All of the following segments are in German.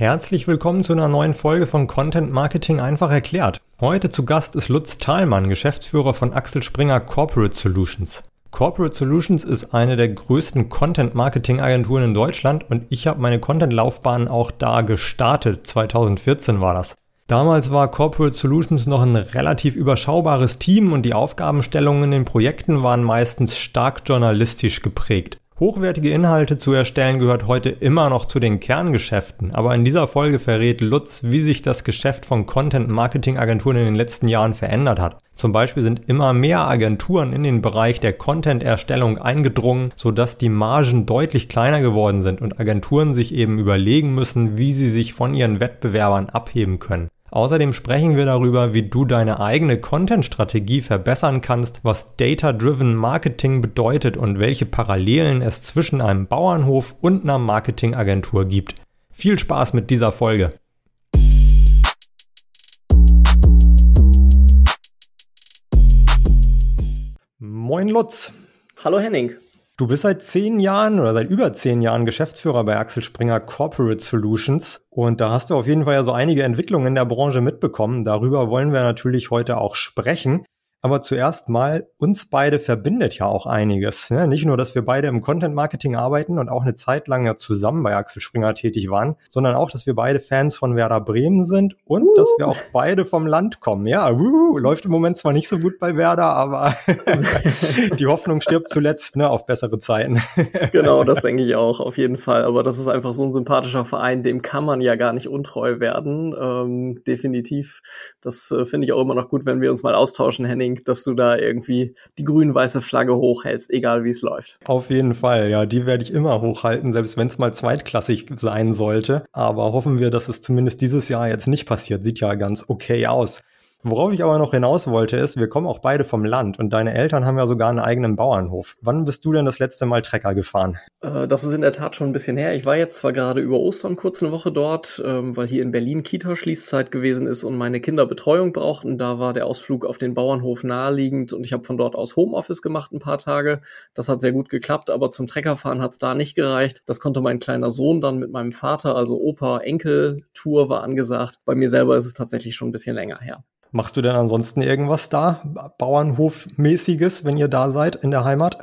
Herzlich willkommen zu einer neuen Folge von Content Marketing einfach erklärt. Heute zu Gast ist Lutz Thelmann, Geschäftsführer von Axel Springer Corporate Solutions. Corporate Solutions ist eine der größten Content Marketing Agenturen in Deutschland und ich habe meine Content Laufbahn auch da gestartet, 2014 war das. Damals war Corporate Solutions noch ein relativ überschaubares Team und die Aufgabenstellungen in den Projekten waren meistens stark journalistisch geprägt. Hochwertige Inhalte zu erstellen gehört heute immer noch zu den Kerngeschäften, aber in dieser Folge verrät Lutz, wie sich das Geschäft von Content-Marketing-Agenturen in den letzten Jahren verändert hat. Zum Beispiel sind immer mehr Agenturen in den Bereich der Content-Erstellung eingedrungen, sodass die Margen deutlich kleiner geworden sind und Agenturen sich eben überlegen müssen, wie sie sich von ihren Wettbewerbern abheben können. Außerdem sprechen wir darüber, wie du deine eigene Content-Strategie verbessern kannst, was Data-Driven Marketing bedeutet und welche Parallelen es zwischen einem Bauernhof und einer Marketingagentur gibt. Viel Spaß mit dieser Folge! Moin Lutz! Hallo Henning! Du bist seit über 10 Jahren Geschäftsführer bei Axel Springer Corporate Solutions und da hast du auf jeden Fall ja so einige Entwicklungen in der Branche mitbekommen. Darüber wollen wir natürlich heute auch sprechen. Aber zuerst mal, uns beide verbindet ja auch einiges. Nicht nur, dass wir beide im Content-Marketing arbeiten und auch eine Zeit lang ja zusammen bei Axel Springer tätig waren, sondern auch, dass wir beide Fans von Werder Bremen sind und dass wir auch beide vom Land kommen. Ja, läuft im Moment zwar nicht so gut bei Werder, aber die Hoffnung stirbt zuletzt, auf bessere Zeiten. Genau, das denke ich auch, auf jeden Fall. Aber das ist einfach so ein sympathischer Verein, dem kann man ja gar nicht untreu werden. Definitiv. Das finde ich auch immer noch gut, wenn wir uns mal austauschen, Henning, dass du da irgendwie die grün-weiße Flagge hochhältst, egal wie es läuft. Auf jeden Fall, ja, die werde ich immer hochhalten, selbst wenn es mal zweitklassig sein sollte. Aber hoffen wir, dass es zumindest dieses Jahr jetzt nicht passiert. Sieht ja ganz okay aus. Worauf ich aber noch hinaus wollte ist, wir kommen auch beide vom Land und deine Eltern haben ja sogar einen eigenen Bauernhof. Wann bist du denn das letzte Mal Trecker gefahren? Das ist in der Tat schon ein bisschen her. Ich war jetzt zwar gerade über Ostern kurz eine Woche dort, weil hier in Berlin Kita-Schließzeit gewesen ist und meine Kinder Betreuung brauchten. Da war der Ausflug auf den Bauernhof naheliegend und ich habe von dort aus Homeoffice gemacht ein paar Tage. Das hat sehr gut geklappt, aber zum Treckerfahren hat es da nicht gereicht. Das konnte mein kleiner Sohn dann mit meinem Vater, also Opa-Enkel-Tour war angesagt. Bei mir selber ist es tatsächlich schon ein bisschen länger her. Machst du denn ansonsten irgendwas da, Bauernhofmäßiges, wenn ihr da seid in der Heimat?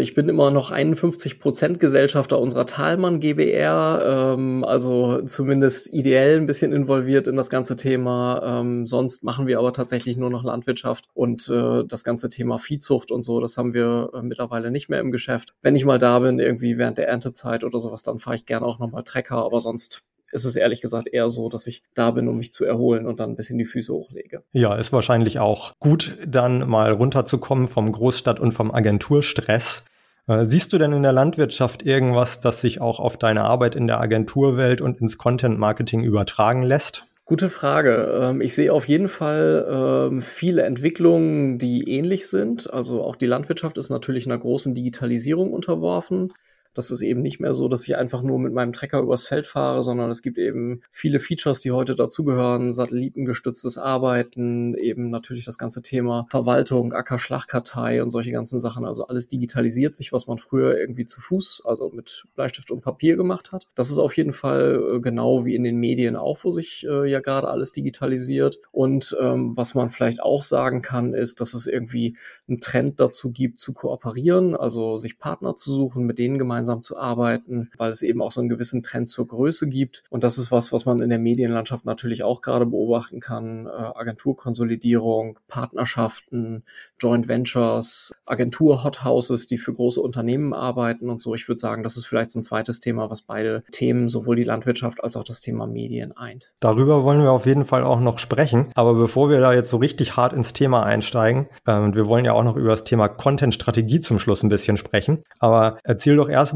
Ich bin immer noch 51% Gesellschafter unserer Thelmann GbR, also zumindest ideell ein bisschen involviert in das ganze Thema. Sonst machen wir aber tatsächlich nur noch Landwirtschaft und das ganze Thema Viehzucht und so, das haben wir mittlerweile nicht mehr im Geschäft. Wenn ich mal da bin, irgendwie während der Erntezeit oder sowas, dann fahre ich gerne auch nochmal Trecker, aber sonst... Es ist ehrlich gesagt eher so, dass ich da bin, um mich zu erholen und dann ein bisschen die Füße hochlege. Ja, ist wahrscheinlich auch gut, dann mal runterzukommen vom Großstadt- und vom Agenturstress. Siehst du denn in der Landwirtschaft irgendwas, das sich auch auf deine Arbeit in der Agenturwelt und ins Content-Marketing übertragen lässt? Gute Frage. Ich sehe auf jeden Fall viele Entwicklungen, die ähnlich sind. Also auch die Landwirtschaft ist natürlich einer großen Digitalisierung unterworfen. Das ist eben nicht mehr so, dass ich einfach nur mit meinem Trecker übers Feld fahre, sondern es gibt eben viele Features, die heute dazugehören, satellitengestütztes Arbeiten, eben natürlich das ganze Thema Verwaltung, Ackerschlagkartei und solche ganzen Sachen. Also alles digitalisiert sich, was man früher irgendwie zu Fuß, also mit Bleistift und Papier gemacht hat. Das ist auf jeden Fall genau wie in den Medien auch, wo sich ja gerade alles digitalisiert. Und was man vielleicht auch sagen kann, ist, dass es irgendwie einen Trend dazu gibt, zu kooperieren, also sich Partner zu suchen, mit denen gemeinsam zu arbeiten, weil es eben auch so einen gewissen Trend zur Größe gibt. Und das ist was man in der Medienlandschaft natürlich auch gerade beobachten kann. Agenturkonsolidierung, Partnerschaften, Joint Ventures, Agentur-Hothouses, die für große Unternehmen arbeiten und so. Ich würde sagen, das ist vielleicht so ein zweites Thema, was beide Themen, sowohl die Landwirtschaft als auch das Thema Medien eint. Darüber wollen wir auf jeden Fall auch noch sprechen. Aber bevor wir da jetzt so richtig hart ins Thema einsteigen, und wir wollen ja auch noch über das Thema Content-Strategie zum Schluss ein bisschen sprechen, aber erzähl doch erstmal,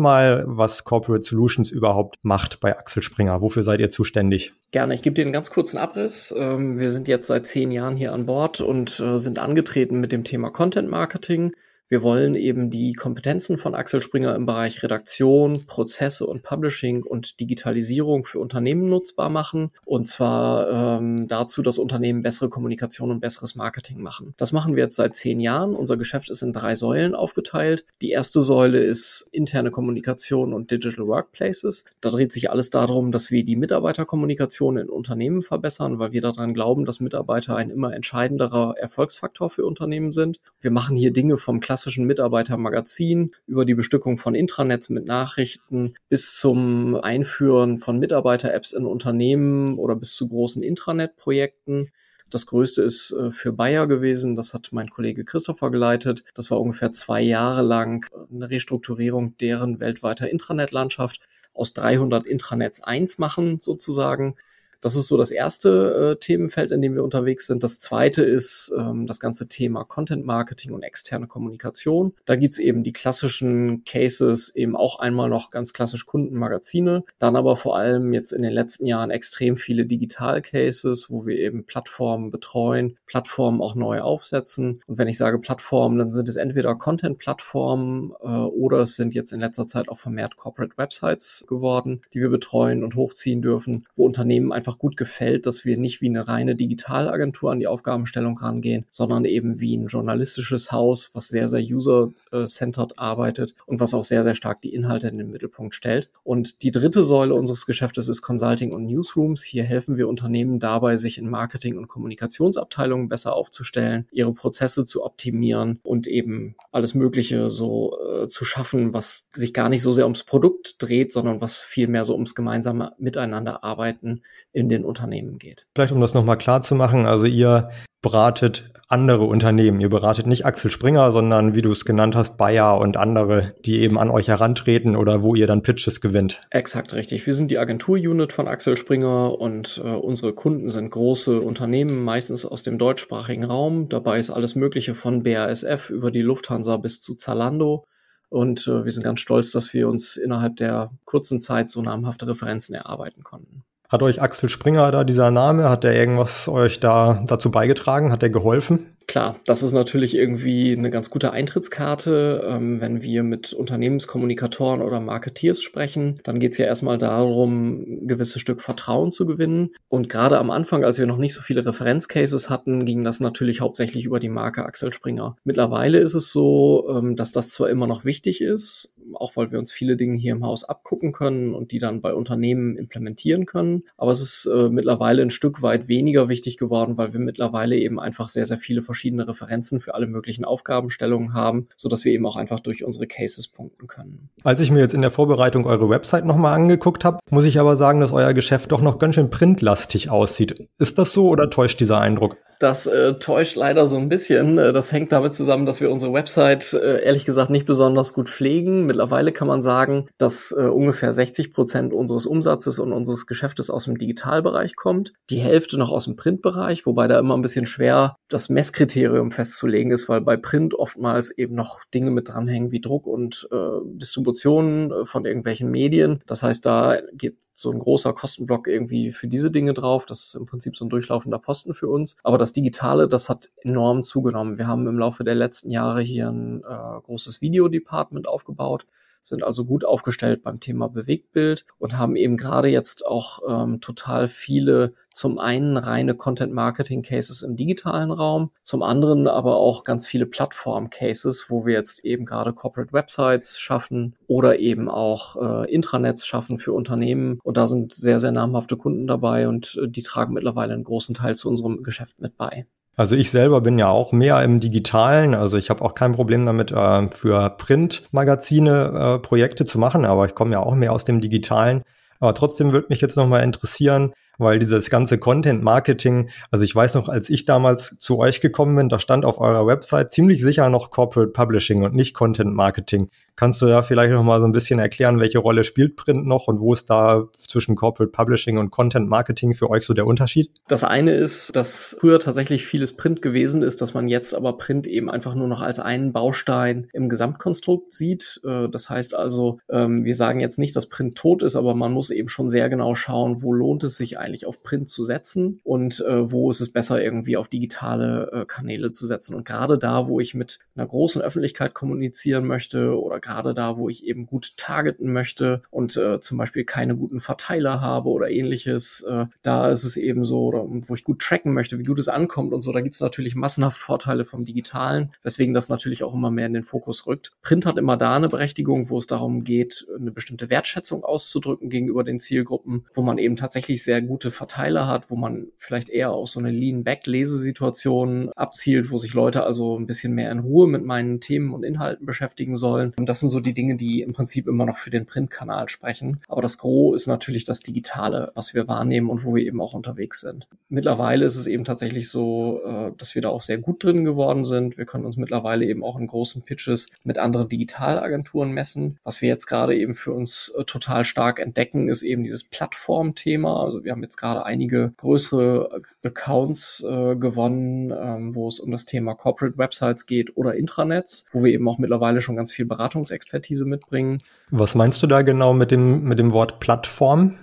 was Corporate Solutions überhaupt macht bei Axel Springer. Wofür seid ihr zuständig? Gerne, ich gebe dir einen ganz kurzen Abriss. Wir sind jetzt seit 10 Jahren hier an Bord und sind angetreten mit dem Thema Content Marketing. Wir wollen eben die Kompetenzen von Axel Springer im Bereich Redaktion, Prozesse und Publishing und Digitalisierung für Unternehmen nutzbar machen. Und zwar dazu, dass Unternehmen bessere Kommunikation und besseres Marketing machen. Das machen wir jetzt seit 10 Jahren. Unser Geschäft ist in 3 Säulen aufgeteilt. Die erste Säule ist interne Kommunikation und Digital Workplaces. Da dreht sich alles darum, dass wir die Mitarbeiterkommunikation in Unternehmen verbessern, weil wir daran glauben, dass Mitarbeiter ein immer entscheidenderer Erfolgsfaktor für Unternehmen sind. Wir machen hier Dinge vom klassischen Mitarbeitermagazin über die Bestückung von Intranets mit Nachrichten bis zum Einführen von Mitarbeiter-Apps in Unternehmen oder bis zu großen Intranet-Projekten. Das größte ist für Bayer gewesen, das hat mein Kollege Christopher geleitet. Das war ungefähr 2 Jahre lang eine Restrukturierung deren weltweiter Intranet-Landschaft, aus 300 Intranets 1 machen sozusagen. Das ist so das erste Themenfeld, in dem wir unterwegs sind. Das zweite ist das ganze Thema Content-Marketing und externe Kommunikation. Da gibt's eben die klassischen Cases, eben auch einmal noch ganz klassisch Kundenmagazine, dann aber vor allem jetzt in den letzten Jahren extrem viele Digital-Cases, wo wir eben Plattformen betreuen, Plattformen auch neu aufsetzen. Und wenn ich sage Plattformen, dann sind es entweder Content-Plattformen oder es sind jetzt in letzter Zeit auch vermehrt Corporate-Websites geworden, die wir betreuen und hochziehen dürfen, wo Unternehmen einfach gut gefällt, dass wir nicht wie eine reine Digitalagentur an die Aufgabenstellung rangehen, sondern eben wie ein journalistisches Haus, was sehr, sehr user-centered arbeitet und was auch sehr, sehr stark die Inhalte in den Mittelpunkt stellt. Und die dritte Säule unseres Geschäftes ist Consulting und Newsrooms. Hier helfen wir Unternehmen dabei, sich in Marketing- und Kommunikationsabteilungen besser aufzustellen, ihre Prozesse zu optimieren und eben alles Mögliche so zu schaffen, was sich gar nicht so sehr ums Produkt dreht, sondern was vielmehr so ums gemeinsame Miteinanderarbeiten in den Unternehmen geht. Vielleicht, um das nochmal klar zu machen, also ihr beratet andere Unternehmen. Ihr beratet nicht Axel Springer, sondern, wie du es genannt hast, Bayer und andere, die eben an euch herantreten oder wo ihr dann Pitches gewinnt. Exakt, richtig. Wir sind die Agentur-Unit von Axel Springer und unsere Kunden sind große Unternehmen, meistens aus dem deutschsprachigen Raum. Dabei ist alles Mögliche von BASF über die Lufthansa bis zu Zalando. Und wir sind ganz stolz, dass wir uns innerhalb der kurzen Zeit so namhafte Referenzen erarbeiten konnten. Hat euch Axel Springer da, dieser Name, hat der irgendwas euch da dazu beigetragen? Hat der geholfen? Klar, das ist natürlich irgendwie eine ganz gute Eintrittskarte. Wenn wir mit Unternehmenskommunikatoren oder Marketeers sprechen, dann geht es ja erstmal darum, ein gewisses Stück Vertrauen zu gewinnen. Und gerade am Anfang, als wir noch nicht so viele Referenzcases hatten, ging das natürlich hauptsächlich über die Marke Axel Springer. Mittlerweile ist es so, dass das zwar immer noch wichtig ist, auch weil wir uns viele Dinge hier im Haus abgucken können und die dann bei Unternehmen implementieren können, aber es ist mittlerweile ein Stück weit weniger wichtig geworden, weil wir mittlerweile eben einfach sehr, sehr viele verschiedene Referenzen für alle möglichen Aufgabenstellungen haben, sodass wir eben auch einfach durch unsere Cases punkten können. Als ich mir jetzt in der Vorbereitung eure Website nochmal angeguckt habe, muss ich aber sagen, dass euer Geschäft doch noch ganz schön printlastig aussieht. Ist das so oder täuscht dieser Eindruck? Das täuscht leider so ein bisschen. Das hängt damit zusammen, dass wir unsere Website ehrlich gesagt nicht besonders gut pflegen. Mittlerweile kann man sagen, dass ungefähr 60% unseres Umsatzes und unseres Geschäftes aus dem Digitalbereich kommt. Die Hälfte noch aus dem Printbereich, wobei da immer ein bisschen schwer das Messkriterium festzulegen ist, weil bei Print oftmals eben noch Dinge mit dranhängen wie Druck und Distribution von irgendwelchen Medien. Das heißt, da gibt so ein großer Kostenblock irgendwie für diese Dinge drauf. Das ist im Prinzip so ein durchlaufender Posten für uns. Aber das Digitale, das hat enorm zugenommen. Wir haben im Laufe der letzten Jahre hier ein großes Video-Department aufgebaut, sind also gut aufgestellt beim Thema Bewegtbild und haben eben gerade jetzt auch total viele, zum einen reine Content-Marketing-Cases im digitalen Raum, zum anderen aber auch ganz viele Plattform-Cases, wo wir jetzt eben gerade Corporate-Websites schaffen oder eben auch Intranets schaffen für Unternehmen. Und da sind sehr, sehr namhafte Kunden dabei und die tragen mittlerweile einen großen Teil zu unserem Geschäft mit bei. Also ich selber bin ja auch mehr im Digitalen, also ich habe auch kein Problem damit, für Printmagazine Projekte zu machen, aber ich komme ja auch mehr aus dem Digitalen. Aber trotzdem würde mich jetzt nochmal interessieren, weil dieses ganze Content-Marketing, also ich weiß noch, als ich damals zu euch gekommen bin, da stand auf eurer Website ziemlich sicher noch Corporate Publishing und nicht Content-Marketing. Kannst du da vielleicht nochmal so ein bisschen erklären, welche Rolle spielt Print noch und wo ist da zwischen Corporate Publishing und Content-Marketing für euch so der Unterschied? Das eine ist, dass früher tatsächlich vieles Print gewesen ist, dass man jetzt aber Print eben einfach nur noch als einen Baustein im Gesamtkonstrukt sieht. Das heißt also, wir sagen jetzt nicht, dass Print tot ist, aber man muss eben schon sehr genau schauen, wo lohnt es sich eigentlich, eigentlich auf Print zu setzen und wo ist es besser, irgendwie auf digitale Kanäle zu setzen. Und gerade da, wo ich mit einer großen Öffentlichkeit kommunizieren möchte oder gerade da, wo ich eben gut targeten möchte und zum Beispiel keine guten Verteiler habe oder ähnliches, da ist es eben so, oder wo ich gut tracken möchte, wie gut es ankommt und so, da gibt es natürlich massenhaft Vorteile vom Digitalen, weswegen das natürlich auch immer mehr in den Fokus rückt. Print hat immer da eine Berechtigung, wo es darum geht, eine bestimmte Wertschätzung auszudrücken gegenüber den Zielgruppen, wo man eben tatsächlich sehr gute Verteiler hat, wo man vielleicht eher auf so eine Lean-Back-Lesesituation abzielt, wo sich Leute also ein bisschen mehr in Ruhe mit meinen Themen und Inhalten beschäftigen sollen. Und das sind so die Dinge, die im Prinzip immer noch für den Printkanal sprechen. Aber das Gros ist natürlich das Digitale, was wir wahrnehmen und wo wir eben auch unterwegs sind. Mittlerweile ist es eben tatsächlich so, dass wir da auch sehr gut drin geworden sind. Wir können uns mittlerweile eben auch in großen Pitches mit anderen Digitalagenturen messen. Was wir jetzt gerade eben für uns total stark entdecken, ist eben dieses Plattformthema. Also wir haben jetzt gerade einige größere Accounts gewonnen, wo es um das Thema Corporate Websites geht oder Intranets, wo wir eben auch mittlerweile schon ganz viel Beratungsexpertise mitbringen. Was meinst du da genau mit dem Wort Plattform?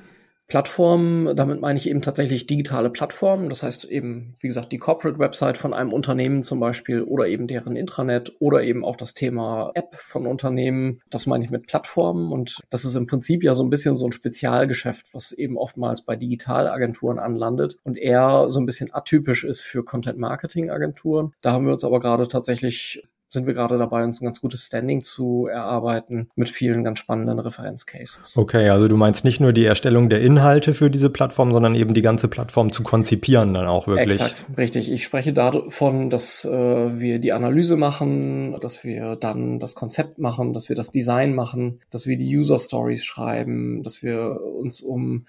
Plattformen, damit meine ich eben tatsächlich digitale Plattformen, das heißt eben, wie gesagt, die Corporate-Website von einem Unternehmen zum Beispiel oder eben deren Intranet oder eben auch das Thema App von Unternehmen, das meine ich mit Plattformen und das ist im Prinzip ja so ein bisschen so ein Spezialgeschäft, was eben oftmals bei Digitalagenturen anlandet und eher so ein bisschen atypisch ist für Content-Marketing-Agenturen. Da haben wir uns aber sind wir gerade dabei, uns ein ganz gutes Standing zu erarbeiten mit vielen ganz spannenden Referenzcases. Okay, also du meinst nicht nur die Erstellung der Inhalte für diese Plattform, sondern eben die ganze Plattform zu konzipieren dann auch wirklich. Exakt, richtig. Ich spreche davon, dass wir die Analyse machen, dass wir dann das Konzept machen, dass wir das Design machen, dass wir die User Stories schreiben, dass wir uns um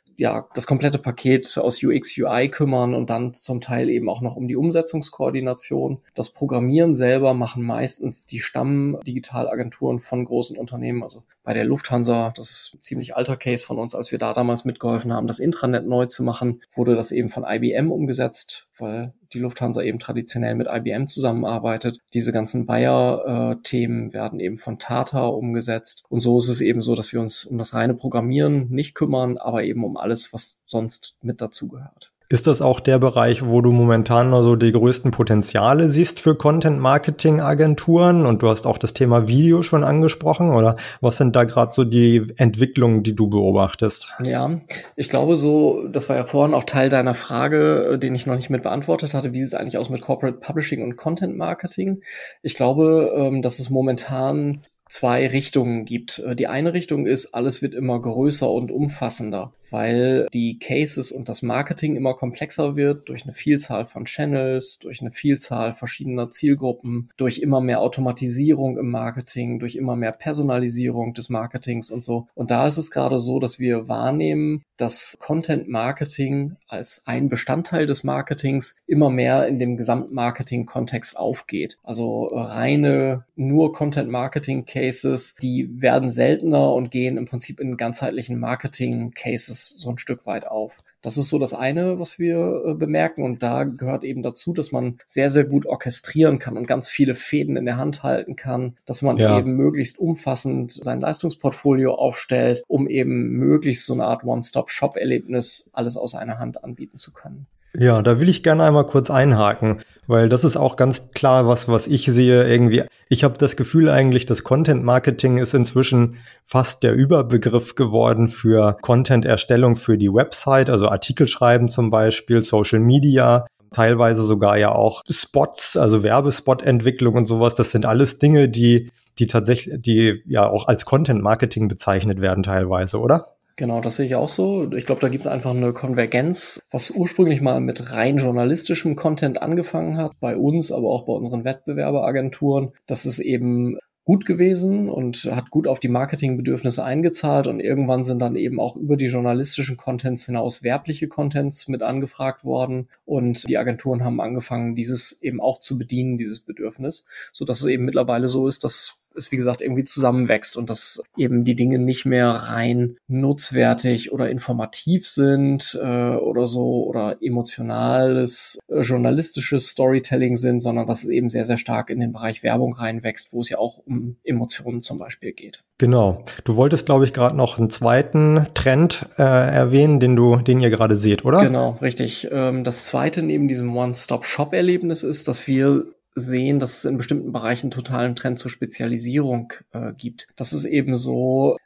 das komplette Paket aus UX, UI kümmern und dann zum Teil eben auch noch um die Umsetzungskoordination. Das Programmieren selber machen meistens die Stamm-Digitalagenturen von großen Unternehmen, also bei der Lufthansa, das ist ein ziemlich alter Case von uns, als wir da damals mitgeholfen haben, das Intranet neu zu machen, wurde das eben von IBM umgesetzt, weil die Lufthansa eben traditionell mit IBM zusammenarbeitet. Diese ganzen Bayer-Themen werden eben von Tata umgesetzt. Und so ist es eben so, dass wir uns um das reine Programmieren nicht kümmern, aber eben um alles, was sonst mit dazugehört. Ist das auch der Bereich, wo du momentan noch so die größten Potenziale siehst für Content-Marketing-Agenturen? Und du hast auch das Thema Video schon angesprochen, oder was sind da gerade so die Entwicklungen, die du beobachtest? Ja, ich glaube so, das war ja vorhin auch Teil deiner Frage, den ich noch nicht mit beantwortet hatte, wie sieht es eigentlich aus mit Corporate Publishing und Content-Marketing? Ich glaube, dass es momentan zwei Richtungen gibt. Die eine Richtung ist, alles wird immer größer und umfassender, weil die Cases und das Marketing immer komplexer wird durch eine Vielzahl von Channels, durch eine Vielzahl verschiedener Zielgruppen, durch immer mehr Automatisierung im Marketing, durch immer mehr Personalisierung des Marketings und so. Und da ist es gerade so, dass wir wahrnehmen, dass Content-Marketing als ein Bestandteil des Marketings immer mehr in dem Gesamtmarketing-Kontext aufgeht. Also reine nur Content-Marketing-Cases, die werden seltener und gehen im Prinzip in ganzheitlichen Marketing-Cases so ein Stück weit auf. Das ist so das eine, was wir bemerken und da gehört eben dazu, dass man sehr, sehr gut orchestrieren kann und ganz viele Fäden in der Hand halten kann, dass man eben möglichst umfassend sein Leistungsportfolio aufstellt, um eben möglichst so eine Art One-Stop-Shop-Erlebnis alles aus einer Hand anbieten zu können. Ja, da will ich gerne einmal kurz einhaken, weil das ist auch ganz klar was ich sehe irgendwie. Ich habe das Gefühl eigentlich, dass Content-Marketing ist inzwischen fast der Überbegriff geworden für Content-Erstellung für die Website, also Artikel schreiben zum Beispiel, Social Media, teilweise sogar ja auch Spots, also Werbespot-Entwicklung und sowas. Das sind alles Dinge, die tatsächlich, die ja auch als Content-Marketing bezeichnet werden teilweise, oder? Genau, das sehe ich auch so. Ich glaube, da gibt es einfach eine Konvergenz, was ursprünglich mal mit rein journalistischem Content angefangen hat, bei uns, aber auch bei unseren Wettbewerberagenturen. Das ist eben gut gewesen und hat gut auf die Marketingbedürfnisse eingezahlt und irgendwann sind dann eben auch über die journalistischen Contents hinaus werbliche Contents mit angefragt worden und die Agenturen haben angefangen, dieses eben auch zu bedienen, dieses Bedürfnis, sodass es eben mittlerweile so ist, dass es, wie gesagt, irgendwie zusammenwächst und dass eben die Dinge nicht mehr rein nutzwertig oder informativ sind oder so oder emotionales, journalistisches Storytelling sind, sondern dass es eben sehr, sehr stark in den Bereich Werbung reinwächst, wo es ja auch um Emotionen zum Beispiel geht. Genau. Du wolltest, glaube ich, gerade noch einen zweiten Trend erwähnen, den ihr gerade seht, oder? Genau, richtig. Das zweite neben diesem One-Stop-Shop-Erlebnis ist, dass wir sehen, dass es in bestimmten Bereichen totalen Trend zur Spezialisierung gibt. Das ist eben so,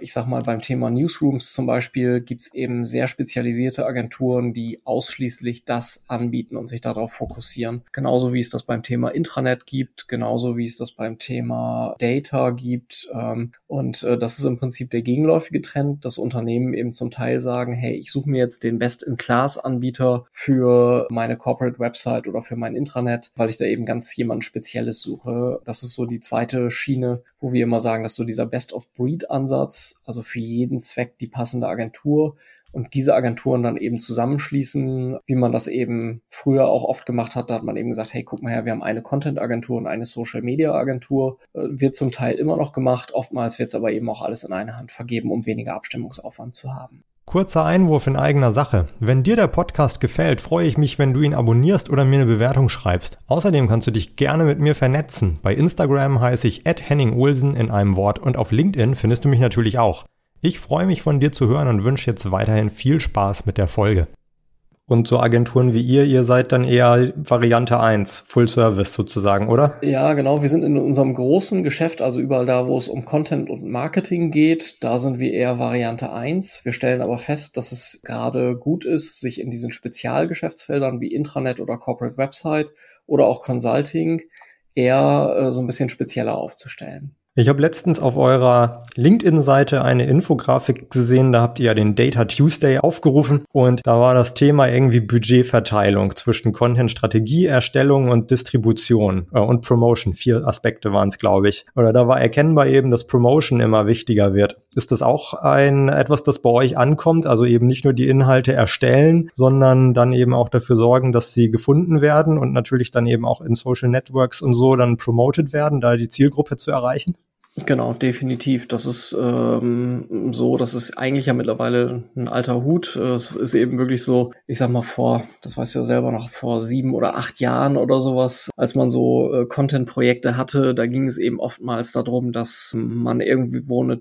ich sag mal, beim Thema Newsrooms zum Beispiel gibt's eben sehr spezialisierte Agenturen, die ausschließlich das anbieten und sich darauf fokussieren. Genauso wie es das beim Thema Intranet gibt, genauso wie es das beim Thema Data gibt. Und das ist im Prinzip der gegenläufige Trend, dass Unternehmen eben zum Teil sagen, hey, ich suche mir jetzt den Best-in-Class-Anbieter für meine Corporate-Website oder für mein Intranet, weil ich da eben ganz jemand Spezielles suche. Das ist so die zweite Schiene, wo wir immer sagen, dass so dieser Best-of-Breed-Ansatz, also für jeden Zweck die passende Agentur und diese Agenturen dann eben zusammenschließen, wie man das eben früher auch oft gemacht hat. Da hat man eben gesagt, hey, guck mal her, wir haben eine Content-Agentur und eine Social-Media-Agentur. Wird zum Teil immer noch gemacht, oftmals wird es aber eben auch alles in eine Hand vergeben, um weniger Abstimmungsaufwand zu haben. Kurzer Einwurf in eigener Sache. Wenn dir der Podcast gefällt, freue ich mich, wenn du ihn abonnierst oder mir eine Bewertung schreibst. Außerdem kannst du dich gerne mit mir vernetzen. Bei Instagram heiße ich @HenningOhlsen in einem Wort und auf LinkedIn findest du mich natürlich auch. Ich freue mich, von dir zu hören und wünsche jetzt weiterhin viel Spaß mit der Folge. Und so Agenturen wie ihr seid dann eher Variante 1, Full Service sozusagen, oder? Ja, genau. Wir sind in unserem großen Geschäft, also überall da, wo es um Content und Marketing geht, da sind wir eher Variante 1. Wir stellen aber fest, dass es gerade gut ist, sich in diesen Spezialgeschäftsfeldern wie Intranet oder Corporate Website oder auch Consulting eher so ein bisschen spezieller aufzustellen. Ich habe letztens auf eurer LinkedIn-Seite eine Infografik gesehen, da habt ihr ja den Data Tuesday aufgerufen und da war das Thema irgendwie Budgetverteilung zwischen Content-Strategie, Erstellung und Distribution und Promotion. 4 Aspekte waren es, glaube ich. Oder da war erkennbar eben, dass Promotion immer wichtiger wird. Ist das auch etwas, das bei euch ankommt? Also eben nicht nur die Inhalte erstellen, sondern dann eben auch dafür sorgen, dass sie gefunden werden und natürlich dann eben auch in Social Networks und so dann promoted werden, da die Zielgruppe zu erreichen? Genau, definitiv. Das ist so, das ist eigentlich ja mittlerweile ein alter Hut. Es ist eben wirklich so, ich sag mal das weißt du ja selber noch, vor 7 oder 8 Jahren oder sowas, als man so Content-Projekte hatte, da ging es eben oftmals darum, dass man irgendwo einen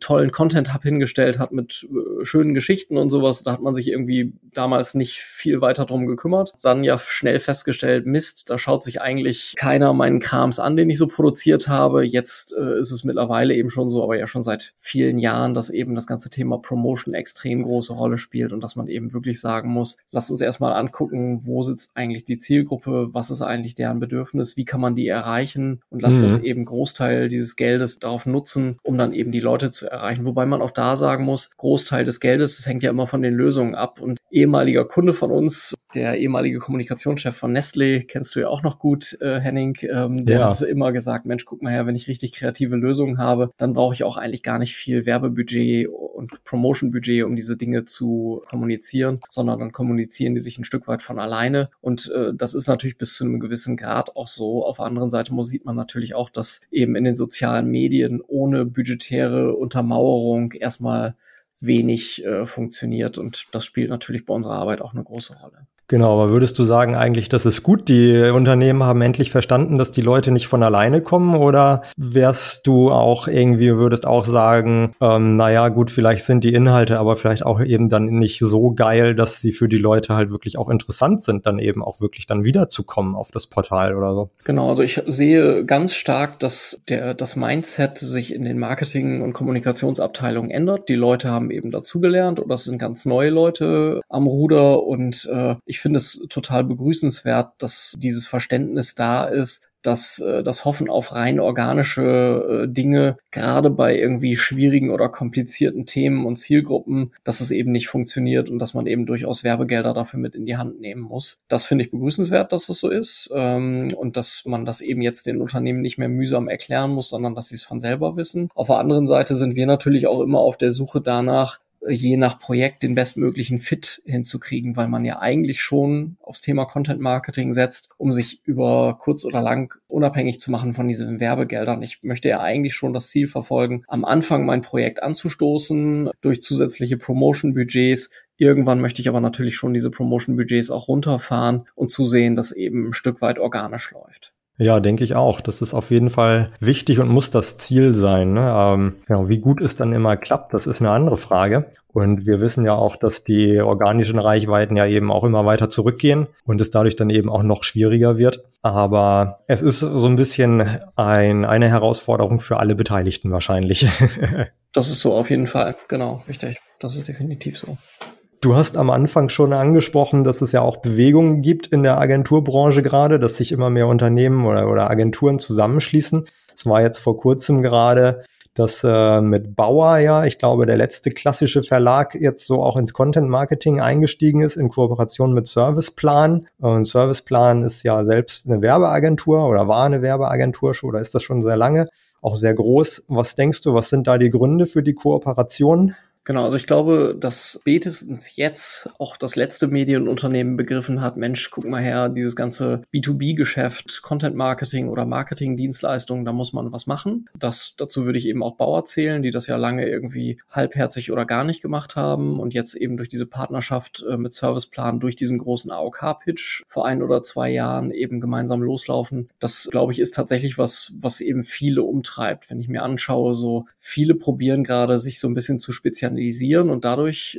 tollen Content-Hub hingestellt hat mit schönen Geschichten und sowas. Da hat man sich irgendwie damals nicht viel weiter drum gekümmert. Dann ja schnell festgestellt, Mist, da schaut sich eigentlich keiner meinen Krams an, den ich so produziert habe. Jetzt ist es mittlerweile eben schon so, aber ja schon seit vielen Jahren, dass eben das ganze Thema Promotion extrem große Rolle spielt und dass man eben wirklich sagen muss, lasst uns erstmal angucken, wo sitzt eigentlich die Zielgruppe, was ist eigentlich deren Bedürfnis, wie kann man die erreichen und lasst uns eben Großteil dieses Geldes darauf nutzen, um dann eben die Leute zu erreichen. Wobei man auch da sagen muss, Großteil des Geldes, das hängt ja immer von den Lösungen ab und ehemaliger Kunde von uns, der ehemalige Kommunikationschef von Nestlé, kennst du ja auch noch gut, Henning, der hat immer gesagt, Mensch, guck mal her, wenn ich richtig kreative Lösungen habe, dann brauche ich auch eigentlich gar nicht viel Werbebudget und Promotionbudget, um diese Dinge zu kommunizieren, sondern dann kommunizieren die sich ein Stück weit von alleine und das ist natürlich bis zu einem gewissen Grad auch so. Auf der anderen Seite sieht man natürlich auch, dass eben in den sozialen Medien ohne budgetäre Untermauerung erstmal wenig funktioniert und das spielt natürlich bei unserer Arbeit auch eine große Rolle. Genau, aber würdest du sagen eigentlich, das ist gut, die Unternehmen haben endlich verstanden, dass die Leute nicht von alleine kommen oder würdest auch sagen, naja gut, vielleicht sind die Inhalte aber vielleicht auch eben dann nicht so geil, dass sie für die Leute halt wirklich auch interessant sind, dann eben auch wirklich dann wiederzukommen auf das Portal oder so? Genau, also ich sehe ganz stark, dass das Mindset sich in den Marketing- und Kommunikationsabteilungen ändert. Die Leute haben eben dazugelernt oder es sind ganz neue Leute am Ruder und ich finde es total begrüßenswert, dass dieses Verständnis da ist, dass das Hoffen auf rein organische Dinge, gerade bei irgendwie schwierigen oder komplizierten Themen und Zielgruppen, dass es eben nicht funktioniert und dass man eben durchaus Werbegelder dafür mit in die Hand nehmen muss. Das finde ich begrüßenswert, dass das so ist und dass man das eben jetzt den Unternehmen nicht mehr mühsam erklären muss, sondern dass sie es von selber wissen. Auf der anderen Seite sind wir natürlich auch immer auf der Suche danach, je nach Projekt den bestmöglichen Fit hinzukriegen, weil man ja eigentlich schon aufs Thema Content Marketing setzt, um sich über kurz oder lang unabhängig zu machen von diesen Werbegeldern. Ich möchte ja eigentlich schon das Ziel verfolgen, am Anfang mein Projekt anzustoßen durch zusätzliche Promotion-Budgets. Irgendwann möchte ich aber natürlich schon diese Promotion-Budgets auch runterfahren und zusehen, dass eben ein Stück weit organisch läuft. Ja, denke ich auch. Das ist auf jeden Fall wichtig und muss das Ziel sein, ne? Genau, wie gut es dann immer klappt, das ist eine andere Frage. Und wir wissen ja auch, dass die organischen Reichweiten ja eben auch immer weiter zurückgehen und es dadurch dann eben auch noch schwieriger wird. Aber es ist so ein bisschen eine Herausforderung für alle Beteiligten wahrscheinlich. Das ist so auf jeden Fall, genau, richtig. Das ist definitiv so. Du hast am Anfang schon angesprochen, dass es ja auch Bewegungen gibt in der Agenturbranche gerade, dass sich immer mehr Unternehmen oder Agenturen zusammenschließen. Es war jetzt vor kurzem gerade, dass mit Bauer, ja, ich glaube, der letzte klassische Verlag jetzt so auch ins Content-Marketing eingestiegen ist, in Kooperation mit Serviceplan. Und Serviceplan ist ja selbst eine Werbeagentur oder war eine Werbeagentur schon oder ist das schon sehr lange, auch sehr groß. Was denkst du, was sind da die Gründe für die Kooperation? Genau, also ich glaube, dass spätestens jetzt auch das letzte Medienunternehmen begriffen hat, Mensch, guck mal her, dieses ganze B2B-Geschäft, Content-Marketing oder Marketing-Dienstleistungen, da muss man was machen. Dazu würde ich eben auch Bauer zählen, die das ja lange irgendwie halbherzig oder gar nicht gemacht haben und jetzt eben durch diese Partnerschaft mit Serviceplan, durch diesen großen AOK-Pitch vor 1 oder 2 Jahren eben gemeinsam loslaufen. Das, glaube ich, ist tatsächlich was eben viele umtreibt. Wenn ich mir anschaue, so viele probieren gerade, sich so ein bisschen zu spezialisieren. Und dadurch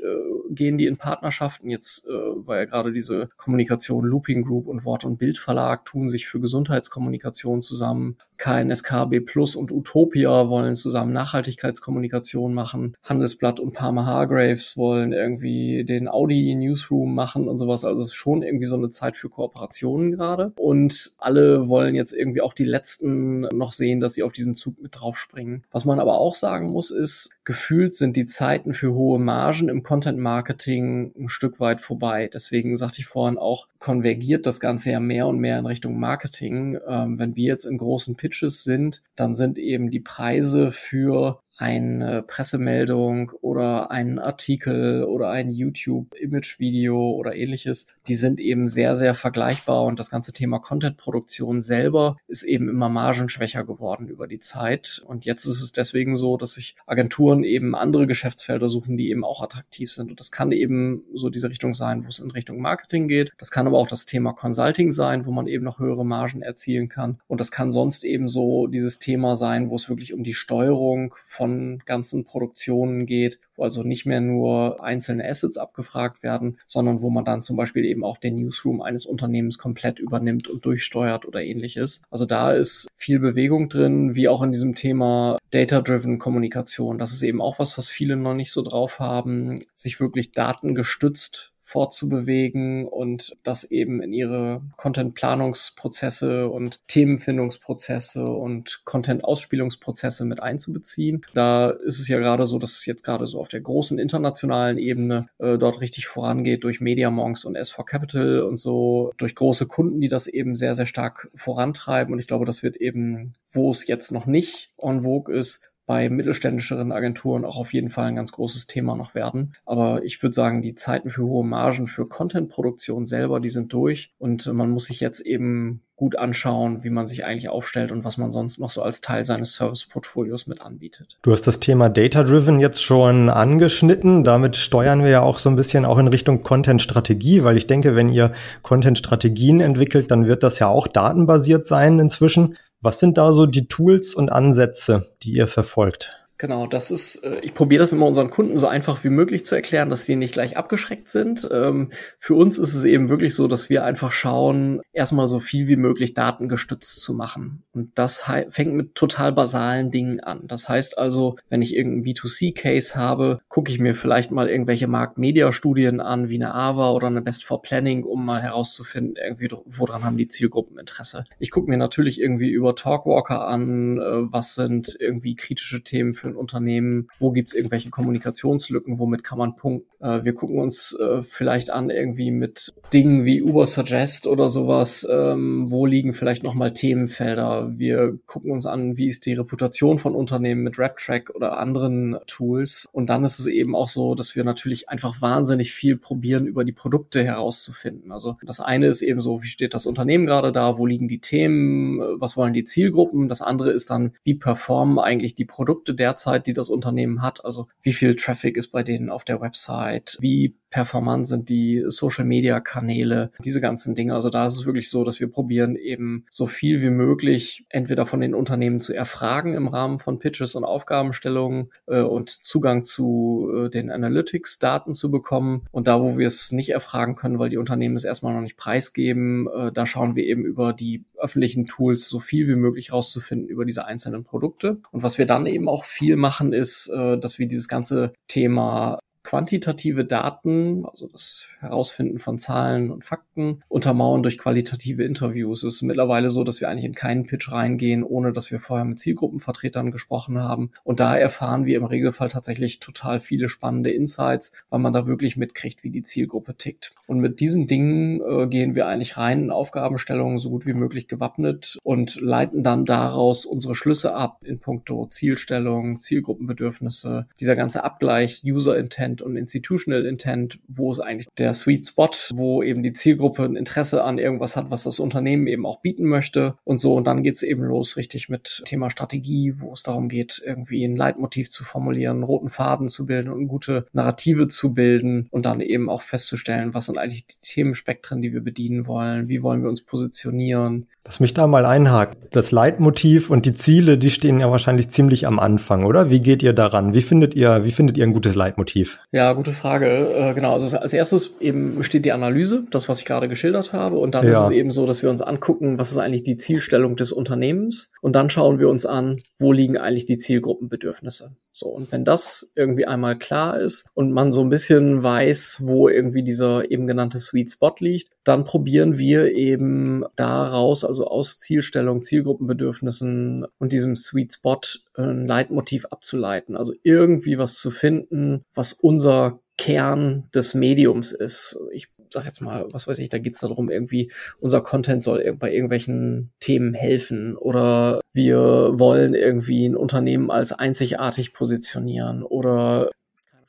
gehen die in Partnerschaften. Jetzt weil ja gerade diese Kommunikation Looping Group und Wort-und-Bild-Verlag tun sich für Gesundheitskommunikation zusammen. KNSKB Plus und Utopia wollen zusammen Nachhaltigkeitskommunikation machen. Handelsblatt und Palmer Hargraves wollen irgendwie den Audi-Newsroom machen und sowas. Also es ist schon irgendwie so eine Zeit für Kooperationen gerade. Und alle wollen jetzt irgendwie auch die Letzten noch sehen, dass sie auf diesen Zug mit draufspringen. Was man aber auch sagen muss, ist, gefühlt sind die Zeiten für hohe Margen im Content-Marketing ein Stück weit vorbei. Deswegen sagte ich vorhin auch, konvergiert das Ganze ja mehr und mehr in Richtung Marketing. Wenn wir jetzt in großen Pitches sind, dann sind eben die Preise für eine Pressemeldung oder einen Artikel oder ein YouTube-Image-Video oder ähnliches, die sind eben sehr, sehr vergleichbar und das ganze Thema Content-Produktion selber ist eben immer margenschwächer geworden über die Zeit und jetzt ist es deswegen so, dass sich Agenturen eben andere Geschäftsfelder suchen, die eben auch attraktiv sind und das kann eben so diese Richtung sein, wo es in Richtung Marketing geht, das kann aber auch das Thema Consulting sein, wo man eben noch höhere Margen erzielen kann und das kann sonst eben so dieses Thema sein, wo es wirklich um die Steuerung von ganzen Produktionen geht, wo also nicht mehr nur einzelne Assets abgefragt werden, sondern wo man dann zum Beispiel eben auch den Newsroom eines Unternehmens komplett übernimmt und durchsteuert oder ähnliches. Also da ist viel Bewegung drin, wie auch in diesem Thema Data-Driven Kommunikation. Das ist eben auch was viele noch nicht so drauf haben, sich wirklich datengestützt fortzubewegen und das eben in ihre Content-Planungsprozesse und Themenfindungsprozesse und Content-Ausspielungsprozesse mit einzubeziehen. Da ist es ja gerade so, dass es jetzt gerade so auf der großen internationalen Ebene dort richtig vorangeht durch Media Monks und S4 Capital und so, durch große Kunden, die das eben sehr, sehr stark vorantreiben. Und ich glaube, das wird eben, wo es jetzt noch nicht en vogue ist, bei mittelständischeren Agenturen auch auf jeden Fall ein ganz großes Thema noch werden. Aber ich würde sagen, die Zeiten für hohe Margen, für Content-Produktion selber, die sind durch. Und man muss sich jetzt eben gut anschauen, wie man sich eigentlich aufstellt und was man sonst noch so als Teil seines Service-Portfolios mit anbietet. Du hast das Thema Data-Driven jetzt schon angeschnitten. Damit steuern wir ja auch so ein bisschen auch in Richtung Content-Strategie, weil ich denke, wenn ihr Content-Strategien entwickelt, dann wird das ja auch datenbasiert sein inzwischen. Was sind da so die Tools und Ansätze, die ihr verfolgt? Genau, das ist, ich probiere das immer unseren Kunden so einfach wie möglich zu erklären, dass sie nicht gleich abgeschreckt sind. Für uns ist es eben wirklich so, dass wir einfach schauen, erstmal so viel wie möglich datengestützt zu machen. Und das fängt mit total basalen Dingen an. Das heißt also, wenn ich irgendeinen B2C-Case habe, gucke ich mir vielleicht mal irgendwelche Markt-Media-Studien an, wie eine AWA oder eine Best for Planning, um mal herauszufinden, irgendwie, woran haben die Zielgruppen Interesse. Ich gucke mir natürlich irgendwie über Talkwalker an, was sind irgendwie kritische Themen für für ein Unternehmen, wo gibt es irgendwelche Kommunikationslücken, womit kann man punkten. Wir gucken uns vielleicht an, irgendwie mit Dingen wie Uber Suggest oder sowas, wo liegen vielleicht nochmal Themenfelder. Wir gucken uns an, wie ist die Reputation von Unternehmen mit RedTrack oder anderen Tools. Und dann ist es eben auch so, dass wir natürlich einfach wahnsinnig viel probieren, über die Produkte herauszufinden. Also das eine ist eben so, wie steht das Unternehmen gerade da, wo liegen die Themen, was wollen die Zielgruppen? Das andere ist dann, wie performen eigentlich die Produkte derzeit, die das Unternehmen hat? Also wie viel Traffic ist bei denen auf der Website? Wie performant sind die Social-Media-Kanäle, diese ganzen Dinge. Also da ist es wirklich so, dass wir probieren, eben so viel wie möglich entweder von den Unternehmen zu erfragen im Rahmen von Pitches und Aufgabenstellungen und Zugang zu den Analytics-Daten zu bekommen. Und da, wo wir es nicht erfragen können, weil die Unternehmen es erstmal noch nicht preisgeben, da schauen wir eben über die öffentlichen Tools so viel wie möglich rauszufinden über diese einzelnen Produkte. Und was wir dann eben auch viel machen, ist, dass wir dieses ganze Thema quantitative Daten, also das Herausfinden von Zahlen und Fakten, untermauern durch qualitative Interviews. Es ist mittlerweile so, dass wir eigentlich in keinen Pitch reingehen, ohne dass wir vorher mit Zielgruppenvertretern gesprochen haben. Und da erfahren wir im Regelfall tatsächlich total viele spannende Insights, weil man da wirklich mitkriegt, wie die Zielgruppe tickt. Und mit diesen Dingen gehen wir eigentlich rein in Aufgabenstellungen so gut wie möglich gewappnet und leiten dann daraus unsere Schlüsse ab in puncto Zielstellung, Zielgruppenbedürfnisse, dieser ganze Abgleich, User-Intent und Institutional Intent, wo ist eigentlich der Sweet Spot, wo eben die Zielgruppe ein Interesse an irgendwas hat, was das Unternehmen eben auch bieten möchte und so. Und dann geht es eben los richtig mit Thema Strategie, wo es darum geht, irgendwie ein Leitmotiv zu formulieren, einen roten Faden zu bilden und gute Narrative zu bilden und dann eben auch festzustellen, was sind eigentlich die Themenspektren, die wir bedienen wollen, wie wollen wir uns positionieren. Lass mich da mal einhaken. Das Leitmotiv und die Ziele, die stehen ja wahrscheinlich ziemlich am Anfang, oder? Wie geht ihr daran? Wie findet ihr ein gutes Leitmotiv? Ja, gute Frage. Genau, also als erstes eben steht die Analyse, das, was ich gerade geschildert habe. Und dann ist es eben so, dass wir uns angucken, was ist eigentlich die Zielstellung des Unternehmens. Und dann schauen wir uns an, wo liegen eigentlich die Zielgruppenbedürfnisse. So, und wenn das irgendwie einmal klar ist und man so ein bisschen weiß, wo irgendwie dieser eben genannte Sweet Spot liegt, dann probieren wir eben daraus, also aus Zielstellung, Zielgruppenbedürfnissen und diesem Sweet Spot ein Leitmotiv abzuleiten. Also irgendwie was zu finden, was unser Kern des Mediums ist. Ich sag jetzt mal, was weiß ich, da geht's darum, irgendwie unser Content soll bei irgendwelchen Themen helfen oder wir wollen irgendwie ein Unternehmen als einzigartig positionieren oder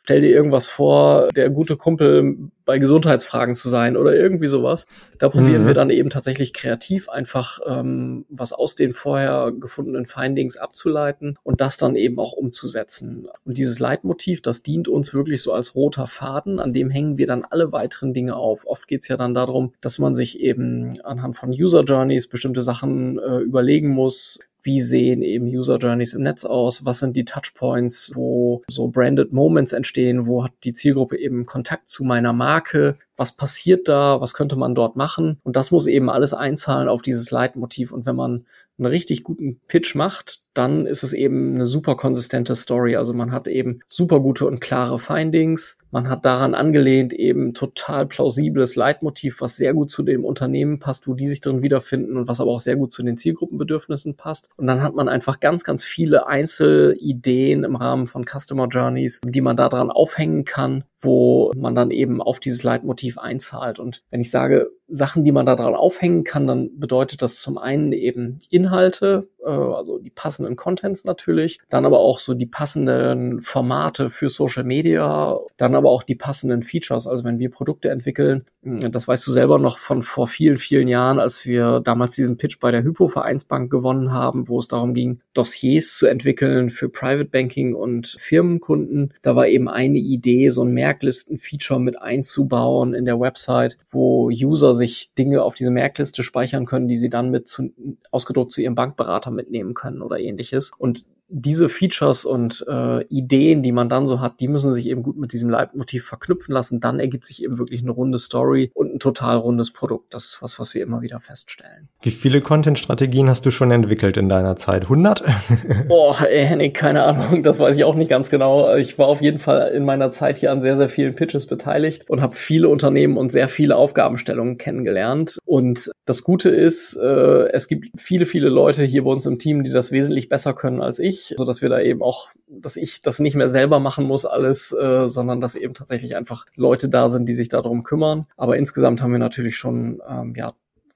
stell dir irgendwas vor, der gute Kumpel bei Gesundheitsfragen zu sein oder irgendwie sowas. Da probieren wir dann eben tatsächlich kreativ einfach was aus den vorher gefundenen Findings abzuleiten und das dann eben auch umzusetzen. Und dieses Leitmotiv, das dient uns wirklich so als roter Faden, an dem hängen wir dann alle weiteren Dinge auf. Oft geht's ja dann darum, dass man sich eben anhand von User Journeys bestimmte Sachen überlegen muss. Wie sehen eben User Journeys im Netz aus? Was sind die Touchpoints, wo so Branded Moments entstehen? Wo hat die Zielgruppe eben Kontakt zu meiner Marke? Was passiert da? Was könnte man dort machen? Und das muss eben alles einzahlen auf dieses Leitmotiv. Und wenn man einen richtig guten Pitch macht, dann ist es eben eine super konsistente Story. Also man hat eben super gute und klare Findings. Man hat daran angelehnt eben total plausibles Leitmotiv, was sehr gut zu dem Unternehmen passt, wo die sich drin wiederfinden und was aber auch sehr gut zu den Zielgruppenbedürfnissen passt. Und dann hat man einfach ganz, ganz viele Einzelideen im Rahmen von Customer Journeys, die man da dran aufhängen kann, wo man dann eben auf dieses Leitmotiv einzahlt. Und wenn ich sage, Sachen, die man da dran aufhängen kann, dann bedeutet das zum einen eben Inhalte, also die passenden Contents natürlich, dann aber auch so die passenden Formate für Social Media, dann aber auch die passenden Features. Also wenn wir Produkte entwickeln, das weißt du selber noch von vor vielen, vielen Jahren, als wir damals diesen Pitch bei der Hypo-Vereinsbank gewonnen haben, wo es darum ging, Dossiers zu entwickeln für Private Banking und Firmenkunden. Da war eben eine Idee, so ein Merklisten-Feature mit einzubauen in der Website, wo User sich Dinge auf diese Merkliste speichern können, die sie dann mit ausgedruckt zu ihrem Bankberater mitnehmen können oder ähnliches. Und diese Features und Ideen, die man dann so hat, die müssen sich eben gut mit diesem Leitmotiv verknüpfen lassen. Dann ergibt sich eben wirklich eine runde Story und ein total rundes Produkt. Das ist was wir immer wieder feststellen. Wie viele Content-Strategien hast du schon entwickelt in deiner Zeit? 100? Boah, Henning, keine Ahnung. Das weiß ich auch nicht ganz genau. Ich war auf jeden Fall in meiner Zeit hier an sehr, sehr vielen Pitches beteiligt und habe viele Unternehmen und sehr viele Aufgabenstellungen kennengelernt. Und das Gute ist, es gibt viele, viele Leute hier bei uns im Team, die das wesentlich besser können als ich, sodass wir da eben auch, dass ich das nicht mehr selber machen muss alles, sondern dass eben tatsächlich einfach Leute da sind, die sich darum kümmern. Aber insgesamt haben wir natürlich schon,